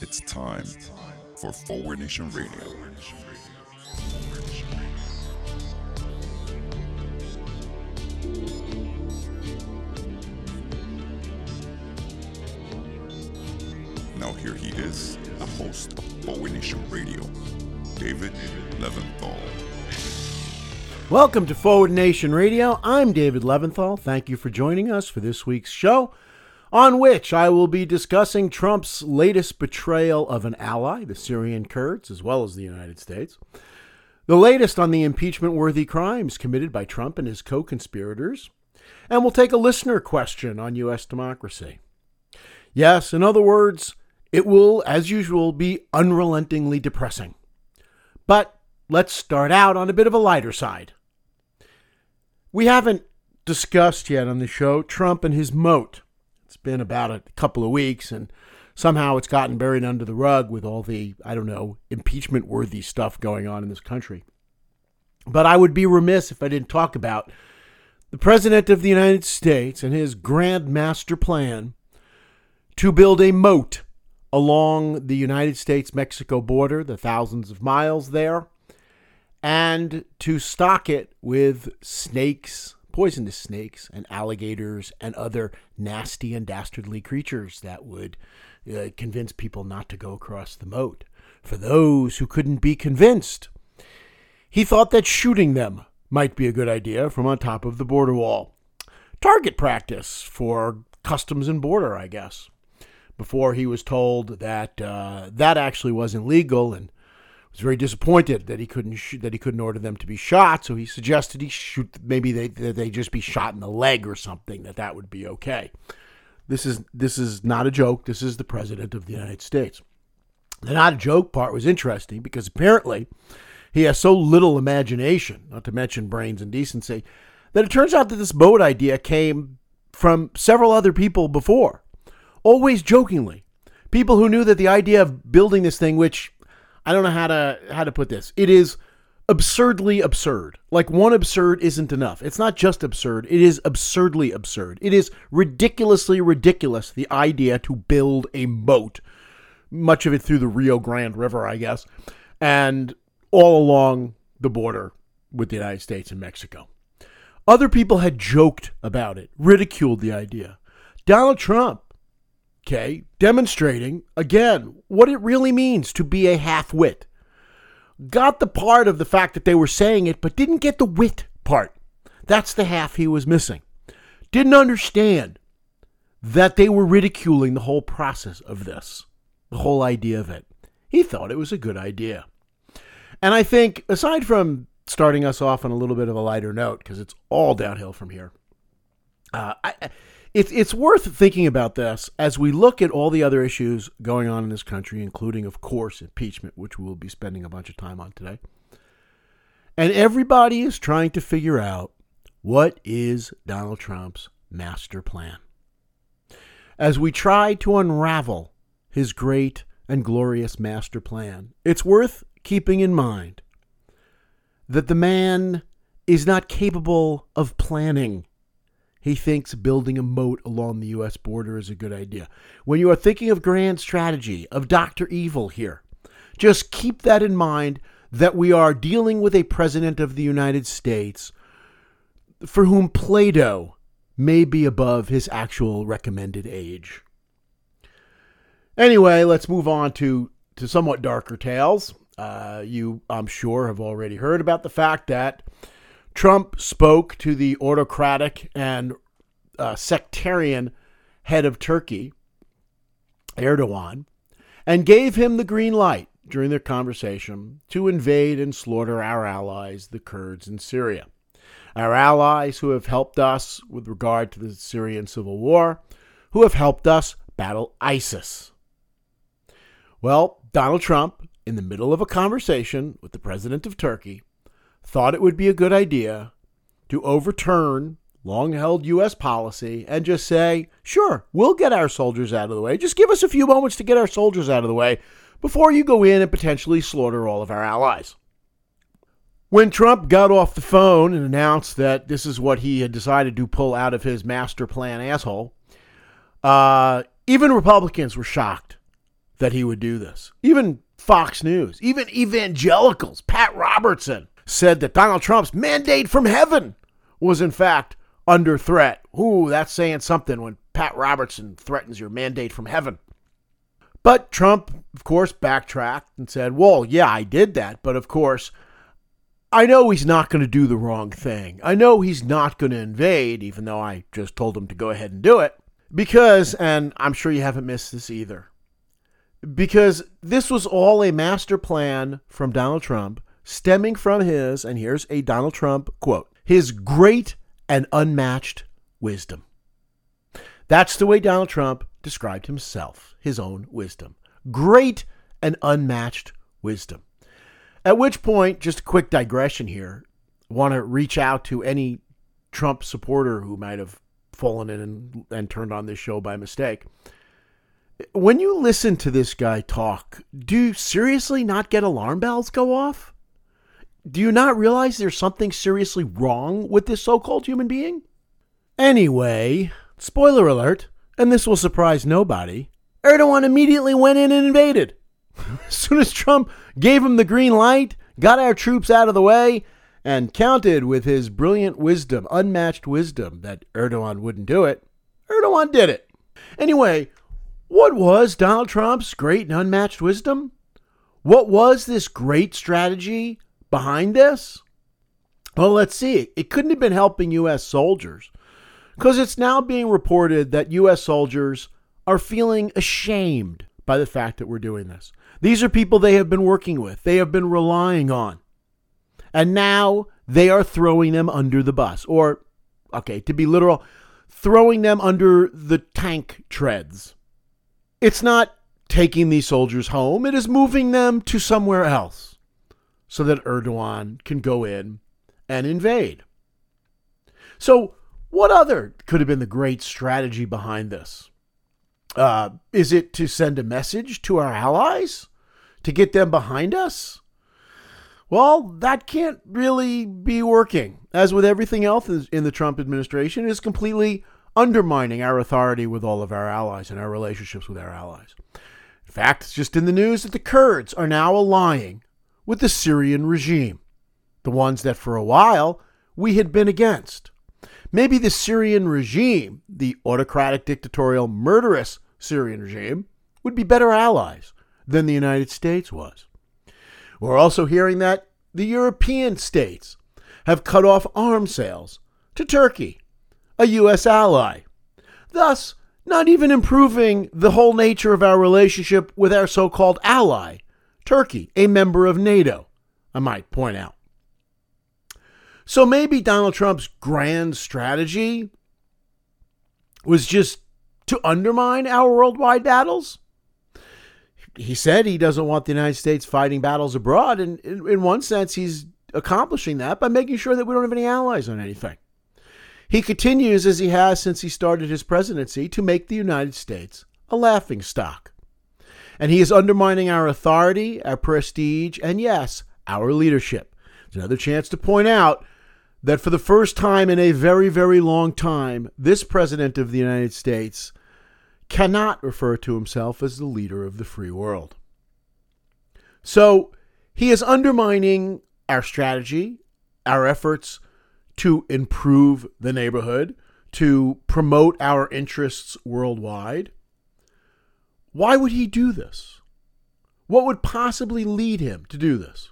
It's time for Forward Nation Radio. Now here he is, the host of Forward Nation Radio, David Leventhal. Welcome to Forward Nation Radio. I'm David Leventhal. Thank you for joining us for this week's show, on which I will be discussing Trump's latest betrayal of an ally, the Syrian Kurds, as well as the United States, the latest on the impeachment-worthy crimes committed by Trump and his co-conspirators, and we'll take a listener question on U.S. democracy. Yes, in other words, it will, as usual, be unrelentingly depressing. But let's start out on a bit of a lighter side. We haven't discussed yet on the show Trump and his moat. It's been about a couple of weeks, and somehow it's gotten buried under the rug with all the, I don't know, impeachment-worthy stuff going on in this country. But I would be remiss if I didn't talk about the President of the United States and his grand master plan to build a moat along the United States-Mexico border, the thousands of miles there, and to stock it with snakes, poisonous snakes, and alligators, and other nasty and dastardly creatures that would convince people not to go across the moat. For those who couldn't be convinced, he thought that shooting them might be a good idea from on top of the border wall. Target practice for Customs and Border, I guess, before he was told that that actually wasn't legal, and was very disappointed that he couldn't order them to be shot. So he suggested he shoot, maybe they just be shot in the leg or something, that would be okay. This is not a joke. This is the President of the United States. The not a joke part was interesting because apparently he has so little imagination, not to mention brains and decency, that it turns out that this boat idea came from several other people before, always jokingly. People who knew that the idea of building this thing, which I don't know how to put this. It is absurdly absurd. Like, one absurd isn't enough. It's not just absurd. It is absurdly absurd. It is ridiculously ridiculous, the idea to build a moat, much of it through the Rio Grande River, I guess, and all along the border with the United States and Mexico. Other people had joked about it, ridiculed the idea. Donald Trump, okay, demonstrating, again, what it really means to be a half-wit. Got the part of the fact that they were saying it, but didn't get the wit part. That's the half he was missing. Didn't understand that they were ridiculing the whole process of this, the whole idea of it. He thought it was a good idea. And I think, aside from starting us off on a little bit of a lighter note, because it's all downhill from here, It's worth thinking about this as we look at all the other issues going on in this country, including, of course, impeachment, which we'll be spending a bunch of time on today. And everybody is trying to figure out, what is Donald Trump's master plan? As we try to unravel his great and glorious master plan, it's worth keeping in mind that the man is not capable of planning. He thinks building a moat along the U.S. border is a good idea. When you are thinking of grand strategy, of Dr. Evil here, just keep that in mind, that we are dealing with a President of the United States for whom Plato may be above his actual recommended age. Anyway, let's move on to somewhat darker tales. You, I'm sure, have already heard about the fact that Trump spoke to the autocratic and sectarian head of Turkey, Erdogan, and gave him the green light during their conversation to invade and slaughter our allies, the Kurds in Syria. Our allies who have helped us with regard to the Syrian civil war, who have helped us battle ISIS. Well, Donald Trump, in the middle of a conversation with the President of Turkey, thought it would be a good idea to overturn long-held U.S. policy and just say, sure, we'll get our soldiers out of the way. Just give us a few moments to get our soldiers out of the way before you go in and potentially slaughter all of our allies. When Trump got off the phone and announced that this is what he had decided to pull out of his master plan asshole, Even Republicans were shocked that he would do this. Even Fox News, even evangelicals, Pat Robertson said that Donald Trump's mandate from heaven was in fact under threat. Ooh, that's saying something when Pat Robertson threatens your mandate from heaven. But Trump, of course, backtracked and said, well, yeah, I did that. But of course, I know he's not going to do the wrong thing. I know he's not going to invade, even though I just told him to go ahead and do it. Because, and I'm sure you haven't missed this either, because this was all a master plan from Donald Trump, stemming from his, and here's a Donald Trump quote, his great and unmatched wisdom. That's the way Donald Trump described himself, his own wisdom. Great and unmatched wisdom. At which point, just a quick digression here, I want to reach out to any Trump supporter who might have fallen in and turned on this show by mistake. When you listen to this guy talk, do you seriously not get alarm bells go off? Do you not realize there's something seriously wrong with this so-called human being? Anyway, spoiler alert, and this will surprise nobody, Erdogan immediately went in and invaded. As soon as Trump gave him the green light, got our troops out of the way, and counted with his brilliant wisdom, unmatched wisdom, that Erdogan wouldn't do it, Erdogan did it. Anyway, what was Donald Trump's great and unmatched wisdom? What was this great strategy behind this? Well, let's see. It couldn't have been helping U.S. soldiers, because it's now being reported that U.S. soldiers are feeling ashamed by the fact that we're doing this. These are people they have been working with. They have been relying on. And now they are throwing them under the bus. Or, okay, to be literal, throwing them under the tank treads. It's not taking these soldiers home. It is moving them to somewhere else so that Erdogan can go in and invade. So, what other could have been the great strategy behind this? Is it to send a message to our allies? To get them behind us? Well, that can't really be working. As with everything else in the Trump administration, it is completely undermining our authority with all of our allies and our relationships with our allies. In fact, it's just in the news that the Kurds are now allying with the Syrian regime, the ones that for a while we had been against. Maybe the Syrian regime, the autocratic, dictatorial, murderous Syrian regime, would be better allies than the United States was. We're also hearing that the European states have cut off arms sales to Turkey, a U.S. ally, thus not even improving the whole nature of our relationship with our so-called ally, Turkey, a member of NATO, I might point out. So maybe Donald Trump's grand strategy was just to undermine our worldwide battles. He said he doesn't want the United States fighting battles abroad. And in one sense, he's accomplishing that by making sure that we don't have any allies on anything. He continues, as he has since he started his presidency, to make the United States a laughingstock. And he is undermining our authority, our prestige, and yes, our leadership. It's another chance to point out that for the first time in a very, very long time, this president of the United States cannot refer to himself as the leader of the free world. So he is undermining our strategy, our efforts to improve the neighborhood, to promote our interests worldwide. Why would he do this? What would possibly lead him to do this?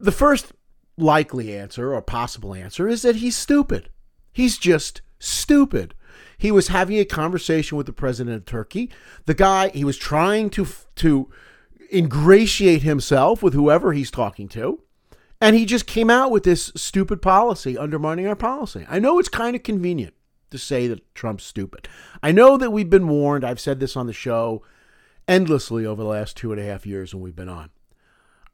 The first likely answer or possible answer is that he's stupid. He's just stupid. He was having a conversation with the president of Turkey. The guy, he was trying to ingratiate himself with whoever he's talking to. And he just came out with this stupid policy, undermining our policy. I know it's kind of convenient to say that Trump's stupid. I know that we've been warned. I've said this on the show endlessly over the last 2.5 years when we've been on.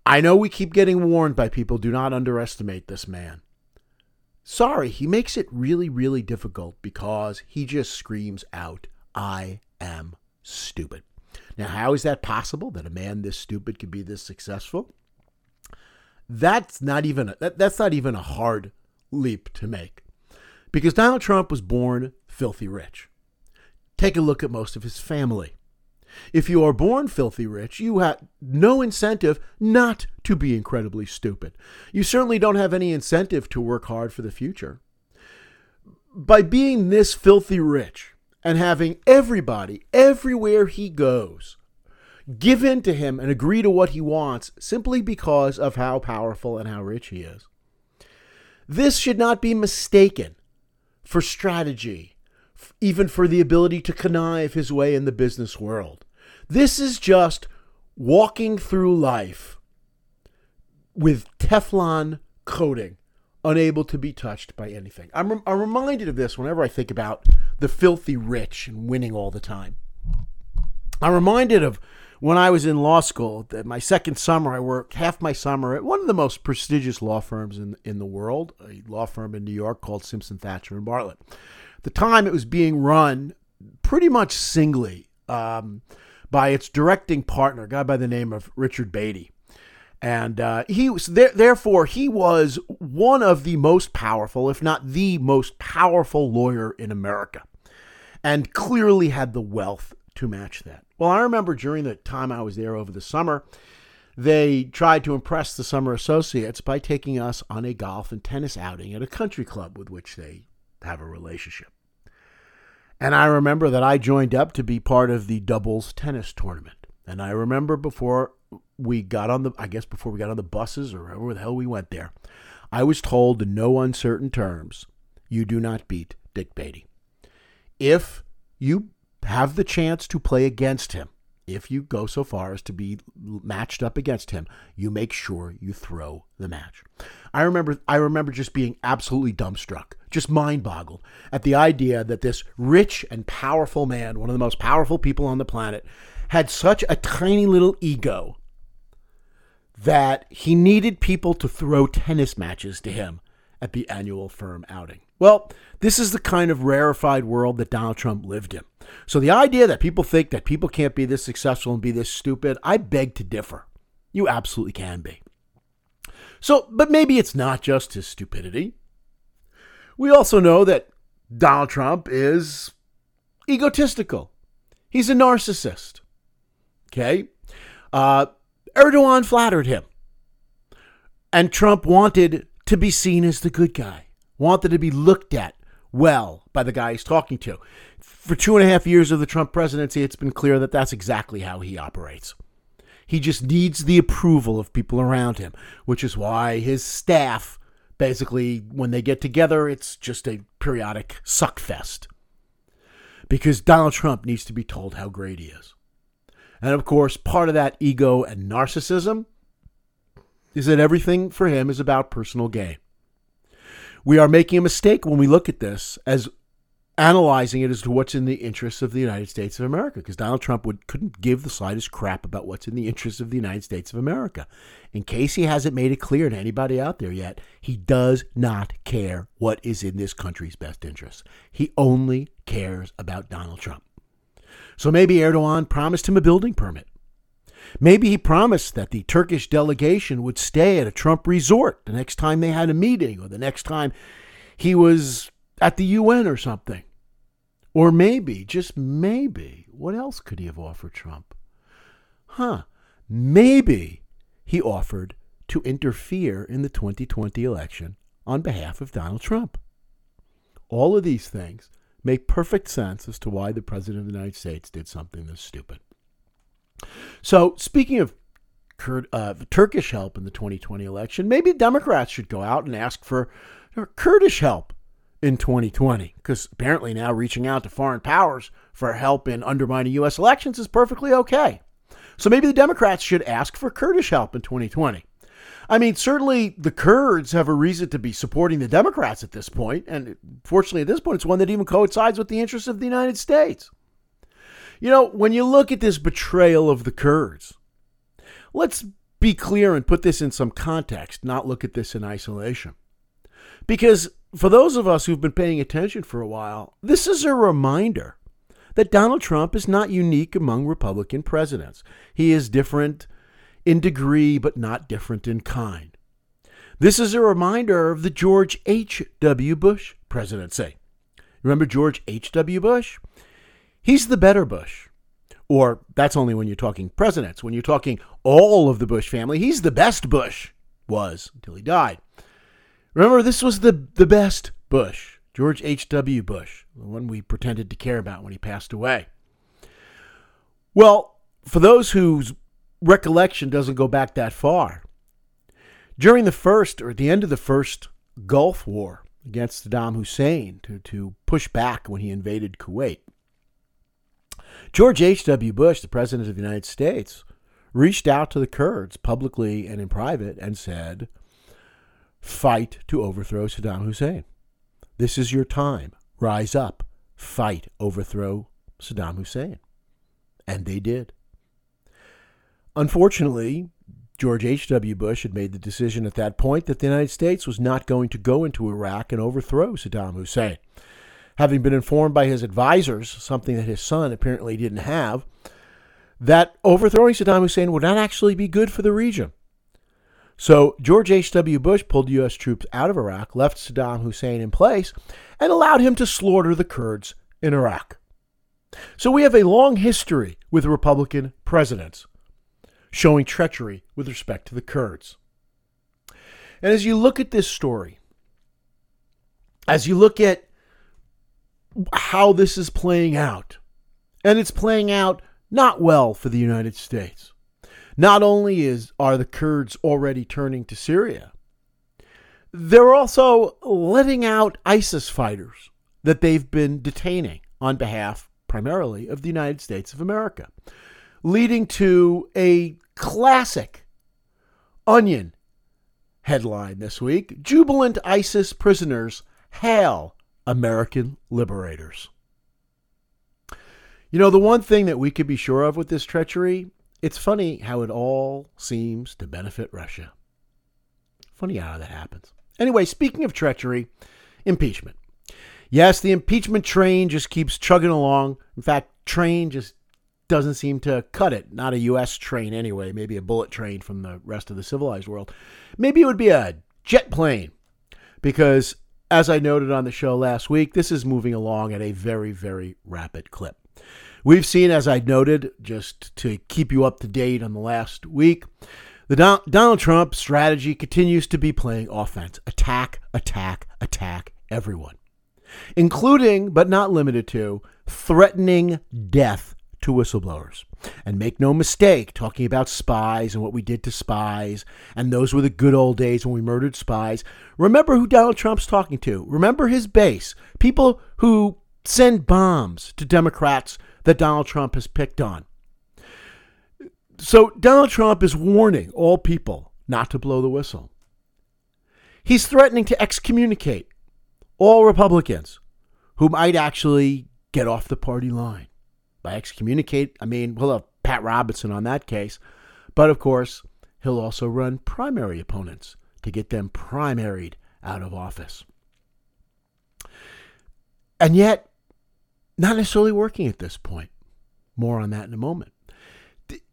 I know we keep getting warned by people, do not underestimate this man. Sorry, he makes it really, really difficult because he just screams out, I am stupid. Now, how is that possible that a man this stupid could be this successful? That's not even a hard leap to make because Donald Trump was born filthy rich. Take a look at most of his family. If you are born filthy rich, you have no incentive not to be incredibly stupid. You certainly don't have any incentive to work hard for the future. By being this filthy rich and having everybody, everywhere he goes, give in to him and agree to what he wants simply because of how powerful and how rich he is. This should not be mistaken for strategy, even for the ability to connive his way in the business world. This is just walking through life with Teflon coating, unable to be touched by anything. I'm reminded of this whenever I think about the filthy rich and winning all the time. I'm reminded of when I was in law school, my second summer, I worked half my summer at one of the most prestigious law firms in the world, a law firm in New York called Simpson, Thacher, and Bartlett. At the time, it was being run pretty much singly by its directing partner, a guy by the name of Richard Beatty. And he was therefore, he was one of the most powerful, if not the most powerful lawyer in America, and clearly had the wealth to match that. Well, I remember during the time I was there over the summer, they tried to impress the summer associates by taking us on a golf and tennis outing at a country club with which they have a relationship. And I remember that I joined up to be part of the doubles tennis tournament. And I remember before we got on the buses or wherever the hell we went there, I was told in no uncertain terms, you do not beat Dick Beatty. If you have the chance to play against him, if you go so far as to be matched up against him, you make sure you throw the match. I remember just being absolutely dumbstruck, just mind-boggled at the idea that this rich and powerful man, one of the most powerful people on the planet, had such a tiny little ego that he needed people to throw tennis matches to him at the annual firm outing. Well, this is the kind of rarefied world that Donald Trump lived in. So the idea that people think that people can't be this successful and be this stupid, I beg to differ. You absolutely can be. So, but maybe it's not just his stupidity. We also know that Donald Trump is egotistical. He's a narcissist. Okay? Erdogan flattered him. And Trump wanted to be seen as the good guy. Wanted to be looked at well by the guy he's talking to. For 2.5 years of the Trump presidency, it's been clear that that's exactly how he operates. He just needs the approval of people around him, which is why his staff, basically, when they get together, it's just a periodic suck fest. Because Donald Trump needs to be told how great he is. And of course, part of that ego and narcissism is that everything for him is about personal gain. We are making a mistake when we look at this as analyzing it as to what's in the interests of the United States of America, because Donald Trump couldn't give the slightest crap about what's in the interests of the United States of America. In case he hasn't made it clear to anybody out there yet, he does not care what is in this country's best interests. He only cares about Donald Trump. So maybe Erdogan promised him a building permit. Maybe he promised that the Turkish delegation would stay at a Trump resort the next time they had a meeting or the next time he was at the UN or something. Or maybe, just maybe, what else could he have offered Trump? Maybe he offered to interfere in the 2020 election on behalf of Donald Trump. All of these things make perfect sense as to why the President of the United States did something this stupid. So speaking of Turkish help in the 2020 election, maybe Democrats should go out and ask for Kurdish help in 2020, because apparently now reaching out to foreign powers for help in undermining U.S. elections is perfectly okay. So maybe the Democrats should ask for Kurdish help in 2020. I mean, certainly the Kurds have a reason to be supporting the Democrats at this point, and fortunately at this point it's one that even coincides with the interests of the United States. You know, when you look at this betrayal of the Kurds, let's be clear and put this in some context, not look at this in isolation. Because for those of us who've been paying attention for a while, this is a reminder that Donald Trump is not unique among Republican presidents. He is different in degree, but not different in kind. This is a reminder of the George H.W. Bush presidency. Remember George H.W. Bush? He's the better Bush. Or that's only when you're talking presidents. When you're talking all of the Bush family, he's the best Bush. Was until he died. Remember, this was the best Bush. George H.W. Bush. The one we pretended to care about when he passed away. Well, for those whose recollection doesn't go back that far, during the first, or at the end of the first Gulf War against Saddam Hussein to push back when he invaded Kuwait, George H.W. Bush, the President of the United States, reached out to the Kurds publicly and in private and said, fight to overthrow Saddam Hussein. This is your time. Rise up. Fight. Overthrow Saddam Hussein. And they did. Unfortunately, George H.W. Bush had made the decision at that point that the United States was not going to go into Iraq and overthrow Saddam Hussein. Having been informed by his advisors, something that his son apparently didn't have, that overthrowing Saddam Hussein would not actually be good for the region. So George H.W. Bush pulled U.S. troops out of Iraq, left Saddam Hussein in place, and allowed him to slaughter the Kurds in Iraq. So we have a long history with Republican presidents showing treachery with respect to the Kurds. And as you look at this story, as you look at how this is playing out, and it's playing out not well for the United States. Not only are the Kurds already turning to Syria, they're also letting out ISIS fighters that they've been detaining on behalf, primarily, of the United States of America, leading to a classic Onion headline this week, Jubilant ISIS prisoners hail American liberators. You know, the one thing that we could be sure of with this treachery, it's funny how it all seems to benefit Russia. Funny how that happens. Anyway, speaking of treachery, impeachment. Yes, the impeachment train just keeps chugging along. In fact, train just doesn't seem to cut it. Not a U.S. train anyway, maybe a bullet train from the rest of the civilized world. Maybe it would be a jet plane, because as I noted on the show last week, this is moving along at a very, very rapid clip. We've seen, as I noted, just to keep you up to date on the last week, the Donald Trump strategy continues to be playing offense. Attack, attack, attack everyone, including, but not limited to, threatening death to whistleblowers. And make no mistake, talking about spies and what we did to spies, and those were the good old days when we murdered spies. Remember who Donald Trump's talking to. Remember his base. People who send bombs to Democrats that Donald Trump has picked on. So Donald Trump is warning all people not to blow the whistle. He's threatening to excommunicate all Republicans who might actually get off the party line. By excommunicate, I mean, we'll have Pat Robertson on that case. But of course, he'll also run primary opponents to get them primaried out of office. And yet, not necessarily working at this point. More on that in a moment.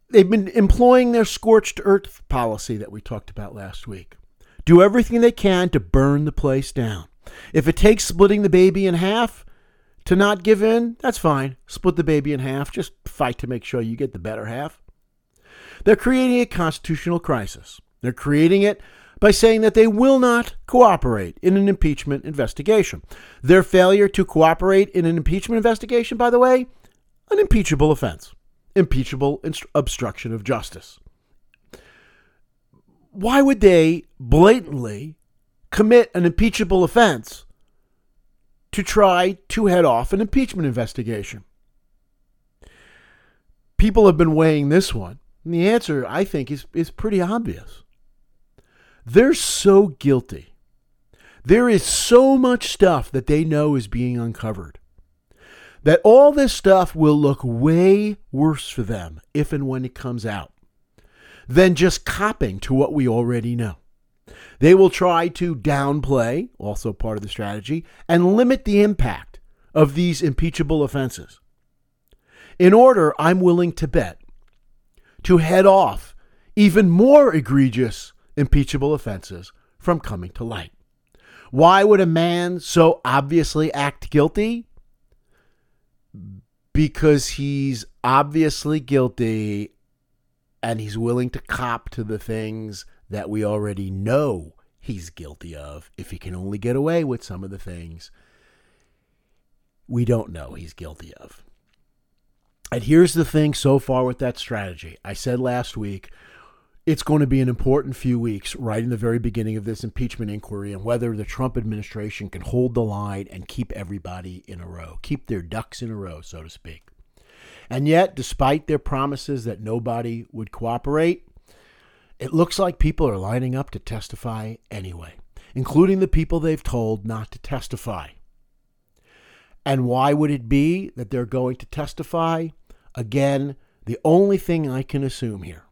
They've been employing their scorched earth policy that we talked about last week. Do everything they can to burn the place down. If it takes splitting the baby in half to not give in, that's fine. Split the baby in half. Just fight to make sure you get the better half. They're creating a constitutional crisis. They're creating it by saying that they will not cooperate in an impeachment investigation. Their failure to cooperate in an impeachment investigation, by the way, an impeachable offense, impeachable obstruction of justice. Why would they blatantly commit an impeachable offense to try to head off an impeachment investigation? People have been weighing this one, and the answer, I think, is pretty obvious. They're so guilty. There is so much stuff that they know is being uncovered that all this stuff will look way worse for them if and when it comes out than just copying to what we already know. They will try to downplay, also part of the strategy, and limit the impact of these impeachable offenses in order, I'm willing to bet, to head off even more egregious impeachable offenses from coming to light. Why would a man so obviously act guilty? because he's obviously guilty and he's willing to cop to the things that we already know he's guilty of if he can only get away with some of the things we don't know he's guilty of. And here's the thing so far with that strategy. I said last week, it's going to be an important few weeks right in the very beginning of this impeachment inquiry and whether the Trump administration can hold the line and keep everybody in a row, keep their ducks in a row, so to speak. And yet, despite their promises that nobody would cooperate, it looks like people are lining up to testify anyway, including the people they've told not to testify. And why would it be that they're going to testify? Again, the only thing I can assume here.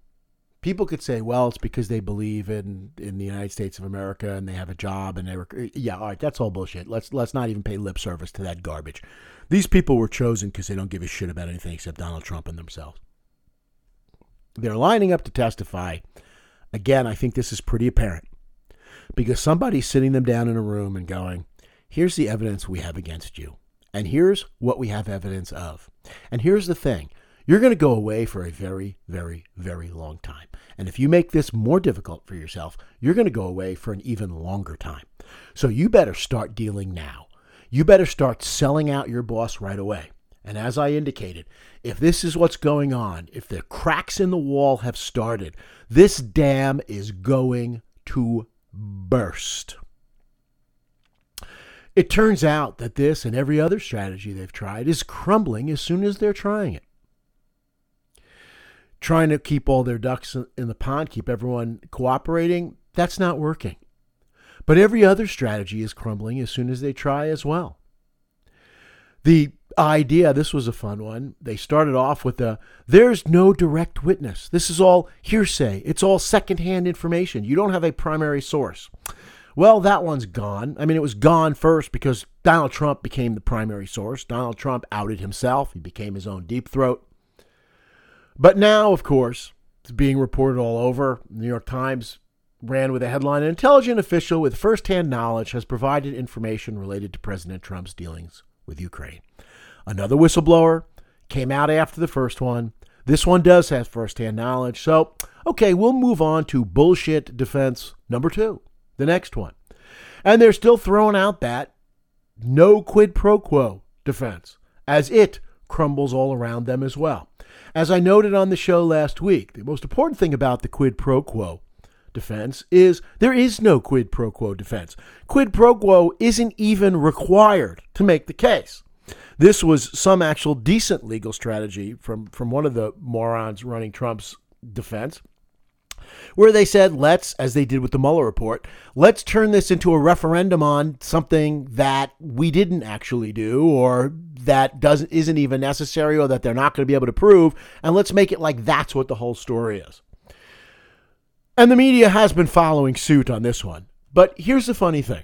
People could say, well, it's because they believe in the United States of America and they have a job and they were, yeah, all right, that's all bullshit. Let's not even pay lip service to that garbage. These people were chosen because they don't give a shit about anything except Donald Trump and themselves. They're lining up to testify. Again, I think this is pretty apparent because somebody's sitting them down in a room and going, here's the evidence we have against you. And here's what we have evidence of. And here's the thing. You're going to go away for a very, very, very long time. And if you make this more difficult for yourself, you're going to go away for an even longer time. So you better start dealing now. You better start selling out your boss right away. And as I indicated, if this is what's going on, if the cracks in the wall have started, this dam is going to burst. It turns out that this and every other strategy they've tried is crumbling as soon as they're trying it. Trying to keep all their ducks in the pond, keep everyone cooperating, that's not working. But every other strategy is crumbling as soon as they try as well. The idea, this was a fun one, they started off with there's no direct witness. This is all hearsay. It's all secondhand information. You don't have a primary source. Well, that one's gone. I mean, it was gone first because Donald Trump became the primary source. Donald Trump outed himself. He became his own deep throat. But now, of course, it's being reported all over. The New York Times ran with a headline, an intelligent official with firsthand knowledge has provided information related to President Trump's dealings with Ukraine. Another whistleblower came out after the first one. This one does have firsthand knowledge. So, okay, we'll move on to bullshit defense number two. The next one. And they're still throwing out that no quid pro quo defense as it crumbles all around them as well. As I noted on the show last week, the most important thing about the quid pro quo defense is there is no quid pro quo defense. Quid pro quo isn't even required to make the case. This was some actual decent legal strategy from one of the morons running Trump's defense, where they said, let's, as they did with the Mueller report, let's turn this into a referendum on something that we didn't actually do or that isn't even necessary or that they're not going to be able to prove, and let's make it like that's what the whole story is. And the media has been following suit on this one. But here's the funny thing.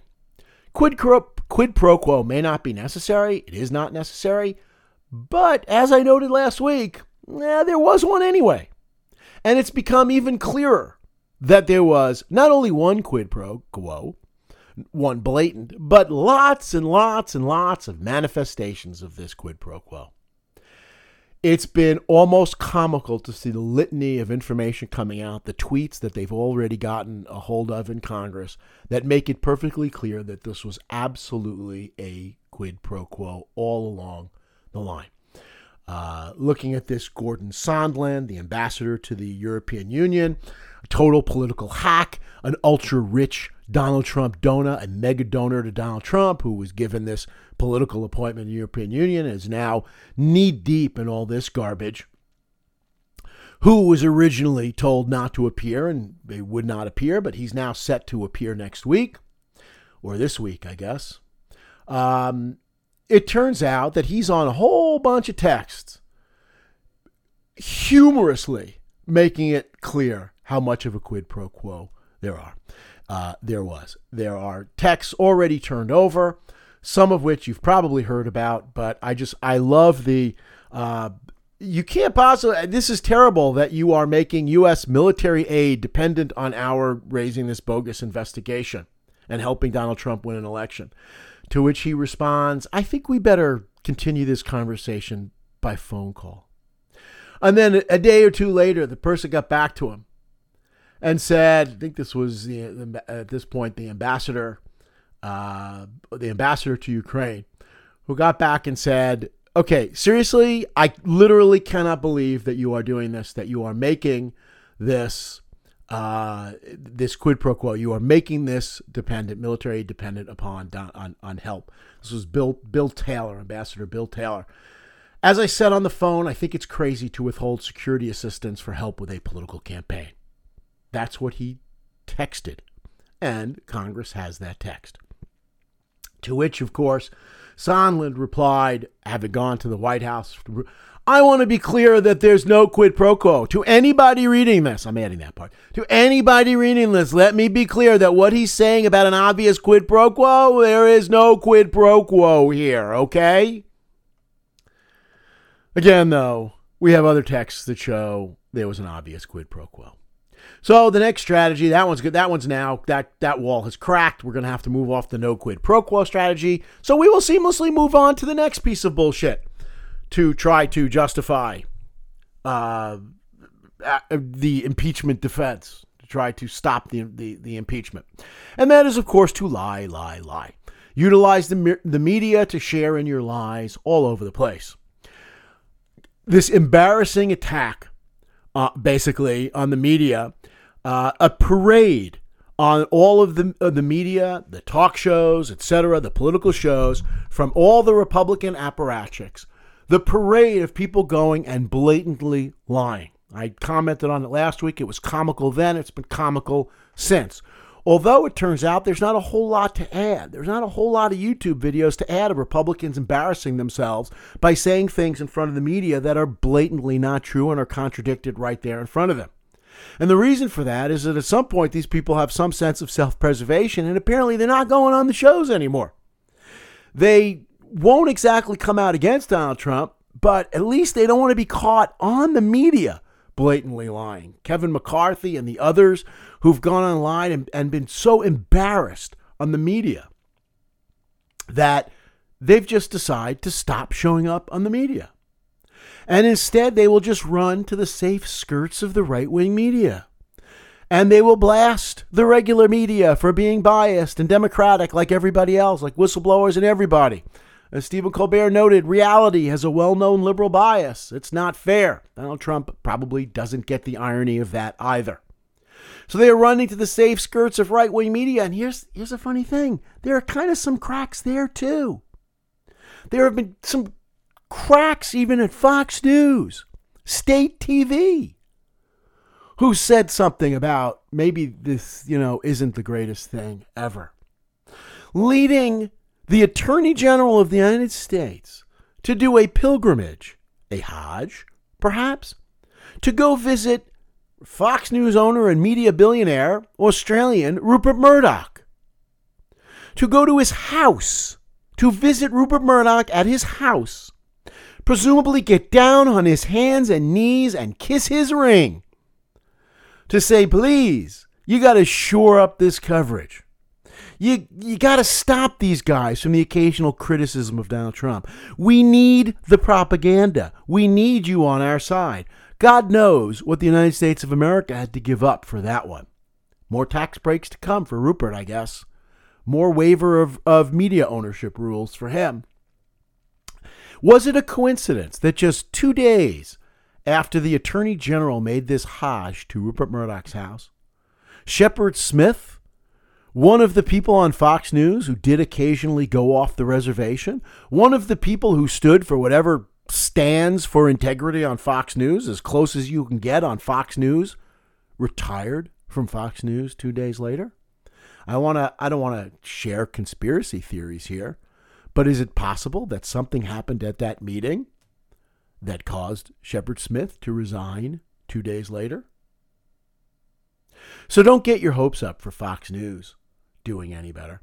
Quid pro quo may not be necessary. It is not necessary. But as I noted last week, there was one anyway. And it's become even clearer that there was not only one quid pro quo, one blatant, but lots and lots and lots of manifestations of this quid pro quo. It's been almost comical to see the litany of information coming out, the tweets that they've already gotten a hold of in Congress that make it perfectly clear that this was absolutely a quid pro quo all along the line. Looking at this, Gordon Sondland, the ambassador to the European Union, a total political hack, an ultra-rich Donald Trump donor, a mega donor to Donald Trump, who was given this political appointment in the European Union, is now knee-deep in all this garbage, who was originally told not to appear, and they would not appear, but he's now set to appear next week, or this week, I guess. It turns out that he's on a whole bunch of texts, humorously making it clear how much of a quid pro quo there was. There are texts already turned over, some of which you've probably heard about, but I love the, you can't possibly, this is terrible that you are making U.S. military aid dependent on our raising this bogus investigation and helping Donald Trump win an election. To which he responds, I think we better continue this conversation by phone call. And then a day or two later, the person got back to him and said, I think this was the ambassador, to Ukraine, who got back and said, okay, seriously, I literally cannot believe that you are doing this, that you are making this this quid pro quo. You are making this military dependent upon help. This was Bill Taylor, Ambassador Bill Taylor. As I said on the phone, I think it's crazy to withhold security assistance for help with a political campaign. That's what he texted. And Congress has that text. To which, of course, Sondland replied, having gone to the White House, I want to be clear that there's no quid pro quo. To anybody reading this, I'm adding that part, to anybody reading this, let me be clear that what he's saying about an obvious quid pro quo, there is no quid pro quo here, okay? Again, though, we have other texts that show there was an obvious quid pro quo. So the next strategy, that one's good. That one's now, that wall has cracked. We're going to have to move off the no quid pro quo strategy. So we will seamlessly move on to the next piece of bullshit to try to justify the impeachment defense, to try to stop the impeachment. And that is, of course, to lie, lie, lie. Utilize the media to share in your lies all over the place. This embarrassing attack basically on the media, a parade on all of the media, the talk shows, etc., the political shows from all the Republican apparatchiks, the parade of people going and blatantly lying. I commented on it last week. It was comical then. It's been comical since. Although it turns out there's not a whole lot to add. There's not a whole lot of YouTube videos to add of Republicans embarrassing themselves by saying things in front of the media that are blatantly not true and are contradicted right there in front of them. And the reason for that is that at some point these people have some sense of self-preservation, and apparently they're not going on the shows anymore. They won't exactly come out against Donald Trump, but at least they don't want to be caught on the media blatantly lying. Kevin McCarthy and the others who've gone online and been so embarrassed on the media that they've just decided to stop showing up on the media. And instead, they will just run to the safe skirts of the right-wing media. And they will blast the regular media for being biased and democratic like everybody else, like whistleblowers and everybody. As Stephen Colbert noted, reality has a well-known liberal bias. It's not fair. Donald Trump probably doesn't get the irony of that either. So they are running to the safe skirts of right-wing media. And here's a funny thing. There are kind of some cracks there, too. There have been some cracks even at Fox News, state TV, who said something about maybe this, isn't the greatest thing ever. Leading the Attorney General of the United States to do a pilgrimage, a Hajj, perhaps, to go visit Fox News owner and media billionaire, Australian Rupert Murdoch, to go to his house, to visit Rupert Murdoch at his house, presumably get down on his hands and knees and kiss his ring, to say, please, you got to shore up this coverage. You got to stop these guys from the occasional criticism of Donald Trump. We need the propaganda. We need you on our side. God knows what the United States of America had to give up for that one. More tax breaks to come for Rupert, I guess. More waiver of media ownership rules for him. Was it a coincidence that just 2 days after the Attorney General made this Hajj to Rupert Murdoch's house, Shepard Smith, one of the people on Fox News who did occasionally go off the reservation, one of the people who stood for whatever stands for integrity on Fox News, as close as you can get on Fox News, retired from Fox News 2 days later. I don't want to share conspiracy theories here, but is it possible that something happened at that meeting that caused Shepard Smith to resign 2 days later? So don't get your hopes up for Fox News doing any better.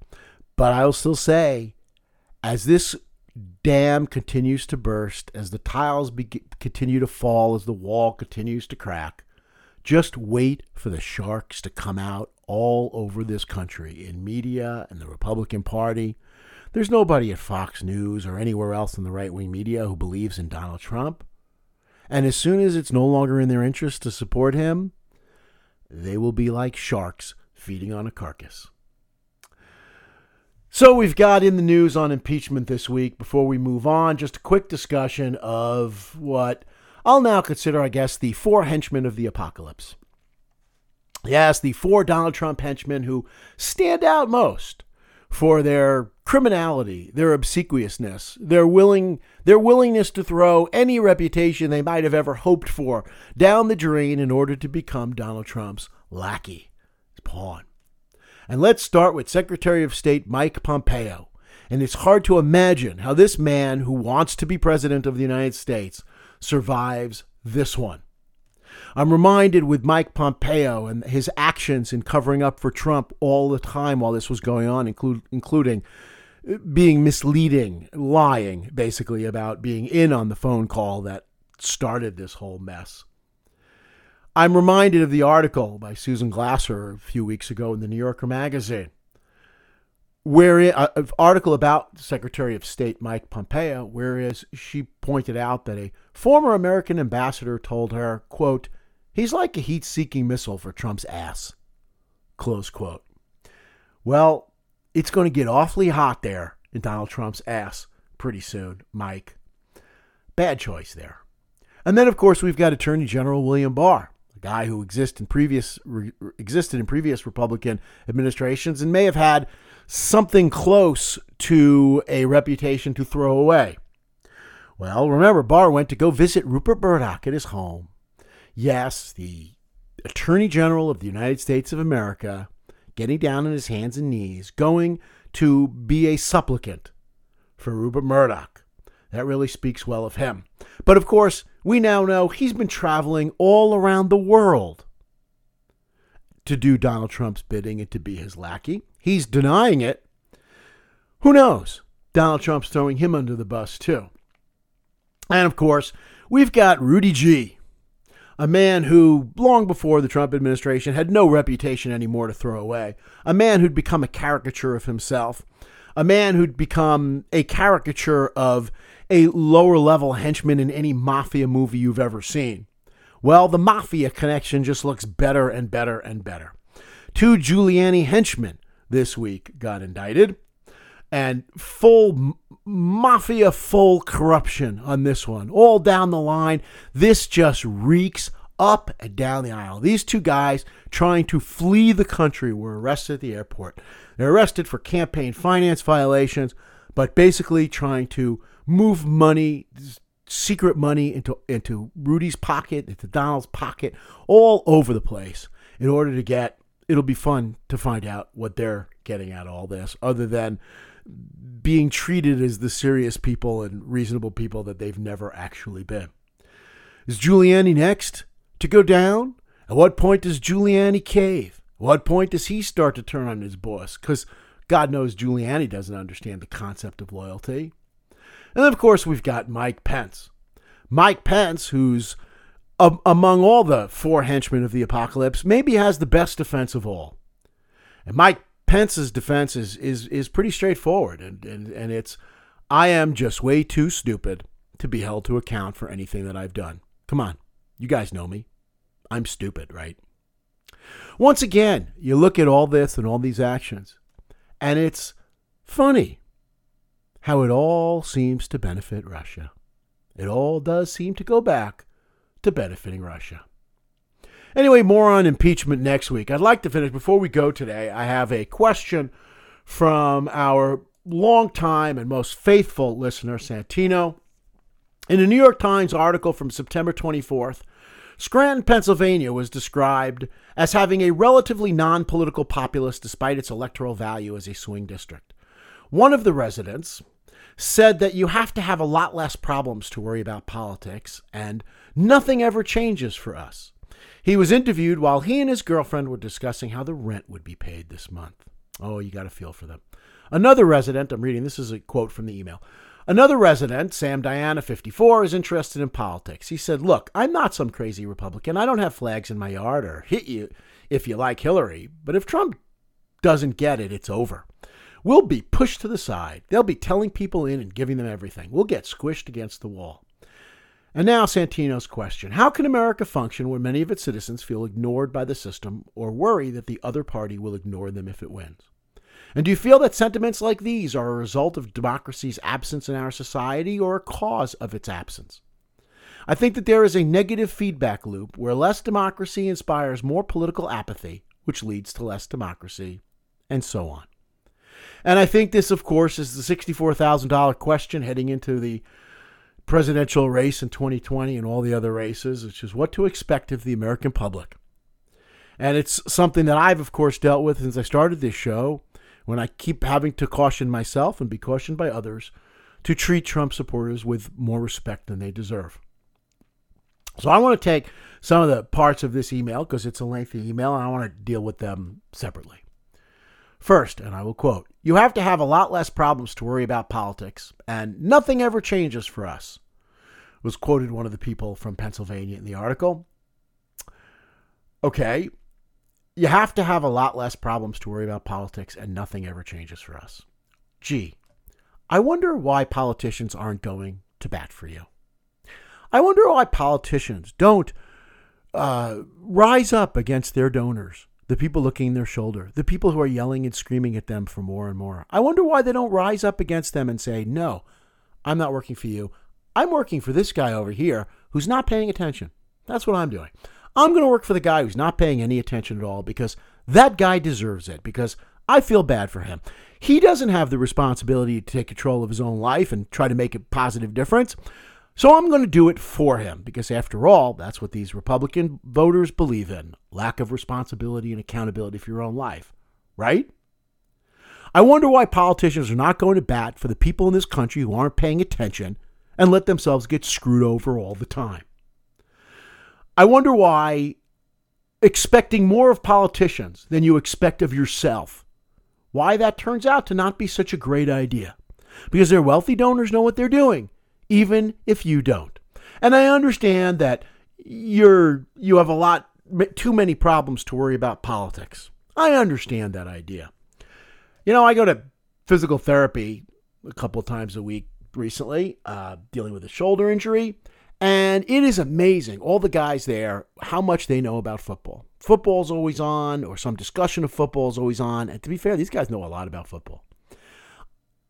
But I'll still say, as this dam continues to burst, as the tiles continue to fall, as the wall continues to crack, just wait for the sharks to come out all over this country in media and the Republican Party. There's nobody at Fox News or anywhere else in the right-wing media who believes in Donald Trump. And as soon as it's no longer in their interest to support him, they will be like sharks feeding on a carcass. So we've got in the news on impeachment this week. Before we move on, just a quick discussion of what I'll now consider, I guess, the four henchmen of the apocalypse. Yes, the four Donald Trump henchmen who stand out most for their criminality, their obsequiousness, their willingness to throw any reputation they might have ever hoped for down the drain in order to become Donald Trump's lackey, his pawn. And let's start with Secretary of State Mike Pompeo. And it's hard to imagine how this man who wants to be president of the United States survives this one. I'm reminded with Mike Pompeo and his actions in covering up for Trump all the time while this was going on, including being misleading, lying, basically, about being in on the phone call that started this whole mess. I'm reminded of the article by Susan Glasser a few weeks ago in the New Yorker magazine, where an article about Secretary of State Mike Pompeo, whereas she pointed out that a former American ambassador told her, quote, "He's like a heat-seeking missile for Trump's ass," close quote. Well, it's going to get awfully hot there in Donald Trump's ass pretty soon, Mike. Bad choice there. And then, of course, we've got Attorney General William Barr, a guy who existed in previous Republican administrations and may have had something close to a reputation to throw away. Well, remember, Barr went to go visit Rupert Murdoch at his home. Yes, the Attorney General of the United States of America, getting down on his hands and knees, going to be a supplicant for Rupert Murdoch. That really speaks well of him. But of course, we now know he's been traveling all around the world to do Donald Trump's bidding and to be his lackey. He's denying it. Who knows? Donald Trump's throwing him under the bus, too. And, of course, we've got Rudy G, a man who, long before the Trump administration, had no reputation anymore to throw away, a man who'd become a caricature of himself, a man who'd become a caricature of a lower-level henchman in any mafia movie you've ever seen. Well, the mafia connection just looks better and better and better. Two Giuliani henchmen this week got indicted, and full mafia, full corruption on this one, all down the line. This just reeks up and down the aisle. These two guys trying to flee the country were arrested at the airport. They're arrested for campaign finance violations, but basically trying to move money, secret money into Rudy's pocket, into Donald's pocket, all over the place in order to get. It'll be fun to find out what they're getting out of all this, other than being treated as the serious people and reasonable people that they've never actually been. Is Giuliani next to go down? At what point does Giuliani cave? At what point does he start to turn on his boss? Because God knows Giuliani doesn't understand the concept of loyalty. And then, of course, we've got Mike Pence. Mike Pence, who's among all the four henchmen of the apocalypse, maybe has the best defense of all. And Mike Pence's defense is pretty straightforward. And it's, I am just way too stupid to be held to account for anything that I've done. Come on. You guys know me. I'm stupid, right? Once again, you look at all this and all these actions, and it's funny how it all seems to benefit Russia. It all does seem to go back to benefiting Russia. Anyway, more on impeachment next week. I'd like to finish, before we go today, I have a question from our longtime and most faithful listener, Santino. In a New York Times article from September 24th, Scranton, Pennsylvania was described as having a relatively non-political populace despite its electoral value as a swing district. One of the residents said that you have to have a lot less problems to worry about politics, and nothing ever changes for us. He was interviewed while he and his girlfriend were discussing how the rent would be paid this month. Oh, you got a feel for them. Another resident, I'm reading, this is a quote from the email. Another resident, Sam Diana, 54, is interested in politics. He said, look, I'm not some crazy Republican. I don't have flags in my yard or hit you if you like Hillary. But if Trump doesn't get it, it's over. We'll be pushed to the side. They'll be telling people in and giving them everything. We'll get squished against the wall. And now Santino's question. How can America function when many of its citizens feel ignored by the system or worry that the other party will ignore them if it wins? And do you feel that sentiments like these are a result of democracy's absence in our society or a cause of its absence? I think that there is a negative feedback loop where less democracy inspires more political apathy, which leads to less democracy, and so on. And I think this, of course, is the $64,000 question heading into the presidential race in 2020 and all the other races, which is what to expect of the American public. And it's something that I've, of course, dealt with since I started this show, when I keep having to caution myself and be cautioned by others to treat Trump supporters with more respect than they deserve. So I want to take some of the parts of this email, because it's a lengthy email, and I want to deal with them separately. First, and I will quote, "You have to have a lot less problems to worry about politics, and nothing ever changes for us," was quoted one of the people from Pennsylvania in the article. Okay, you have to have a lot less problems to worry about politics, and nothing ever changes for us. Gee, I wonder why politicians aren't going to bat for you. I wonder why politicians don't rise up against their donors. The people looking their shoulder, the people who are yelling and screaming at them for more and more. I wonder why they don't rise up against them and say, no, I'm not working for you. I'm working for this guy over here who's not paying attention. That's what I'm doing. I'm going to work for the guy who's not paying any attention at all because that guy deserves it, because I feel bad for him. He doesn't have the responsibility to take control of his own life and try to make a positive difference. So I'm going to do it for him, because after all, that's what these Republican voters believe in. Lack of responsibility and accountability for your own life, right? I wonder why politicians are not going to bat for the people in this country who aren't paying attention and let themselves get screwed over all the time. I wonder why expecting more of politicians than you expect of yourself, why that turns out to not be such a great idea, because their wealthy donors know what they're doing, even if you don't. And I understand that you have a lot too many problems to worry about politics. I understand that idea. You know, I go to physical therapy a couple of times a week recently, dealing with a shoulder injury, and it is amazing, all the guys there, how much they know about football. Football's always on, or some discussion of football's always on, and to be fair, these guys know a lot about football.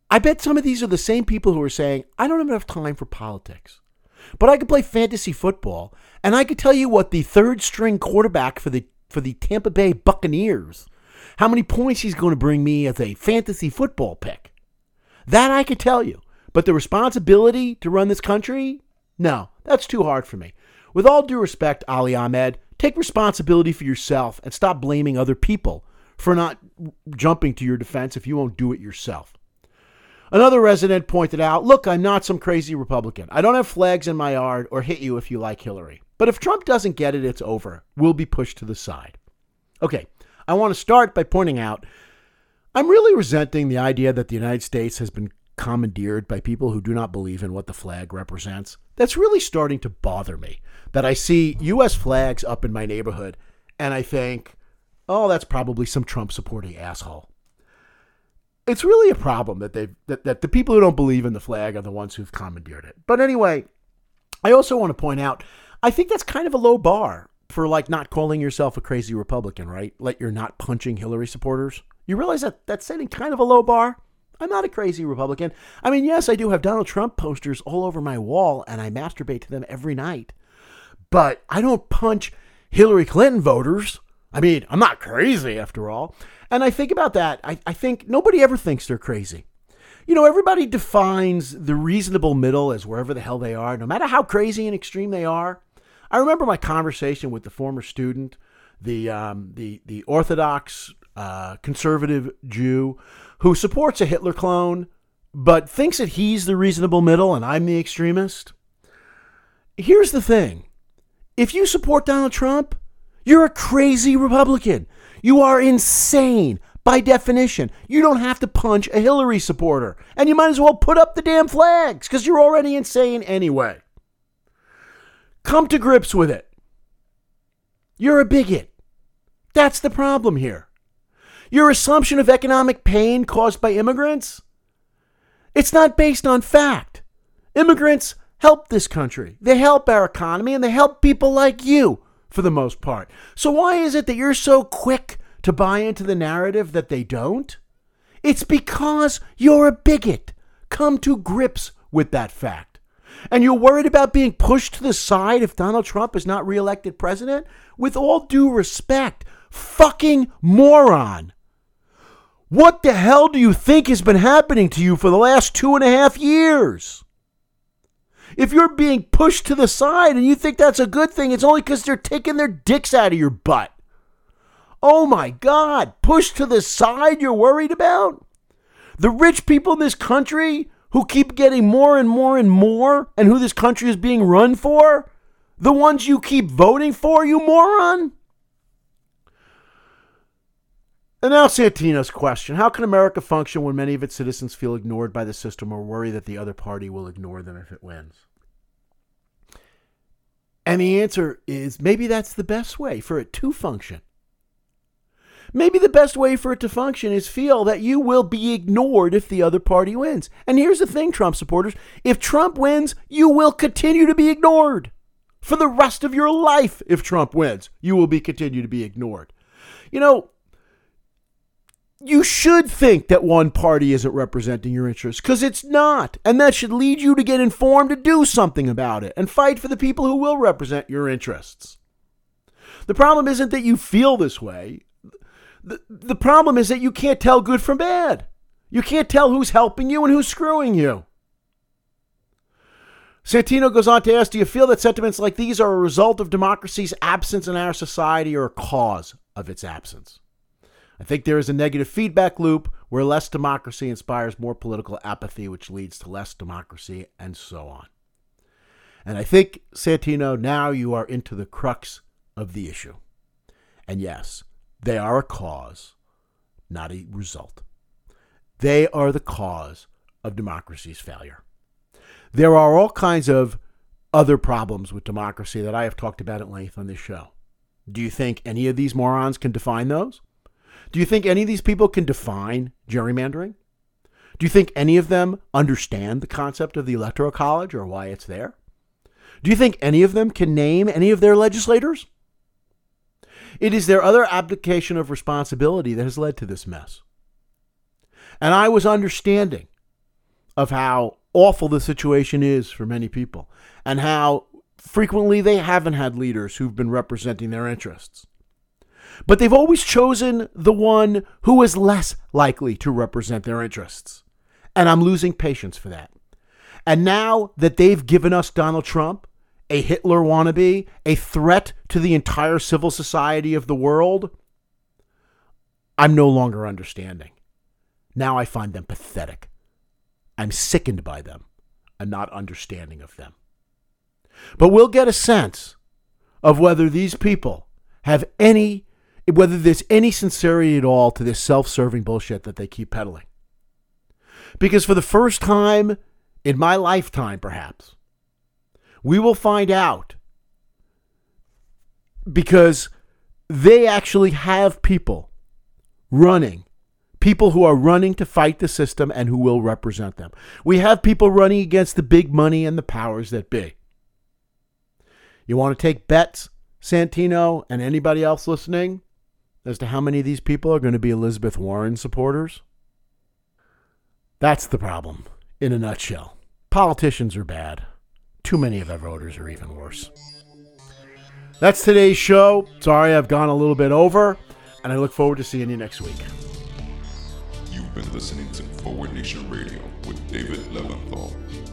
I bet some of these are the same people who are saying, I don't have enough time for politics, but I could play fantasy football, and I could tell you what the third string quarterback for the Tampa Bay Buccaneers, how many points he's going to bring me as a fantasy football pick. That I could tell you, but the responsibility to run this country? No, that's too hard for me. With all due respect, Ali Ahmed, take responsibility for yourself and stop blaming other people for not jumping to your defense if you won't do it yourself. Another resident pointed out, look, I'm not some crazy Republican. I don't have flags in my yard or hit you if you like Hillary. But if Trump doesn't get it, it's over. We'll be pushed to the side. Okay, I want to start by pointing out, I'm really resenting the idea that the United States has been commandeered by people who do not believe in what the flag represents. That's really starting to bother me, that I see U.S. flags up in my neighborhood, and I think, oh, that's probably some Trump-supporting asshole. It's really a problem that the people who don't believe in the flag are the ones who've commandeered it. But anyway, I also want to point out, I think that's kind of a low bar for like not calling yourself a crazy Republican, right? Like you're not punching Hillary supporters. You realize that that's setting kind of a low bar? I'm not a crazy Republican. I mean, yes, I do have Donald Trump posters all over my wall and I masturbate to them every night. But I don't punch Hillary Clinton voters. I mean, I'm not crazy after all. And I think about that. I think nobody ever thinks they're crazy. You know, everybody defines the reasonable middle as wherever the hell they are, no matter how crazy and extreme they are. I remember my conversation with the former student, the Orthodox conservative Jew who supports a Hitler clone, but thinks that he's the reasonable middle and I'm the extremist. Here's the thing. If you support Donald Trump, you're a crazy Republican. You are insane by definition. You don't have to punch a Hillary supporter. And you might as well put up the damn flags because you're already insane anyway. Come to grips with it. You're a bigot. That's the problem here. Your assumption of economic pain caused by immigrants? It's not based on fact. Immigrants help this country. They help our economy, and they help people like you, for the most part. So why is it that you're so quick to buy into the narrative that they don't? It's because you're a bigot. Come to grips with that fact. And you're worried about being pushed to the side if Donald Trump is not reelected president? With all due respect, fucking moron. What the hell do you think has been happening to you for the last 2.5 years? If you're being pushed to the side and you think that's a good thing, it's only because they're taking their dicks out of your butt. Oh my God, pushed to the side you're worried about? The rich people in this country who keep getting more and more and more, and who this country is being run for? The ones you keep voting for, you moron? And now Santino's question. How can America function when many of its citizens feel ignored by the system or worry that the other party will ignore them if it wins? And the answer is maybe that's the best way for it to function. Maybe the best way for it to function is feel that you will be ignored if the other party wins. And here's the thing, Trump supporters. If Trump wins, you will continue to be ignored. For the rest of your life, if Trump wins, you will continue to be ignored. You know, you should think that one party isn't representing your interests, because it's not. And that should lead you to get informed to do something about it and fight for the people who will represent your interests. The problem isn't that you feel this way. The problem is that you can't tell good from bad. You can't tell who's helping you and who's screwing you. Santino goes on to ask, do you feel that sentiments like these are a result of democracy's absence in our society or a cause of its absence? I think there is a negative feedback loop where less democracy inspires more political apathy, which leads to less democracy, and so on. And I think, Santino, now you are into the crux of the issue. And yes, they are a cause, not a result. They are the cause of democracy's failure. There are all kinds of other problems with democracy that I have talked about at length on this show. Do you think any of these morons can define those? Do you think any of these people can define gerrymandering? Do you think any of them understand the concept of the Electoral College or why it's there? Do you think any of them can name any of their legislators? It is their other abdication of responsibility that has led to this mess. And I was understanding of how awful the situation is for many people and how frequently they haven't had leaders who've been representing their interests. But they've always chosen the one who is less likely to represent their interests. And I'm losing patience for that. And now that they've given us Donald Trump, a Hitler wannabe, a threat to the entire civil society of the world, I'm no longer understanding. Now I find them pathetic. I'm sickened by them and not understanding of them. But we'll get a sense of whether these people have any, whether there's any sincerity at all to this self-serving bullshit that they keep peddling. Because for the first time in my lifetime, perhaps, we will find out, because they actually have people running, people who are running to fight the system and who will represent them. We have people running against the big money and the powers that be. You want to take bets, Santino, and anybody else listening, as to how many of these people are going to be Elizabeth Warren supporters? That's the problem, in a nutshell. Politicians are bad. Too many of our voters are even worse. That's today's show. Sorry I've gone a little bit over, and I look forward to seeing you next week. You've been listening to Forward Nation Radio with David Leventhal.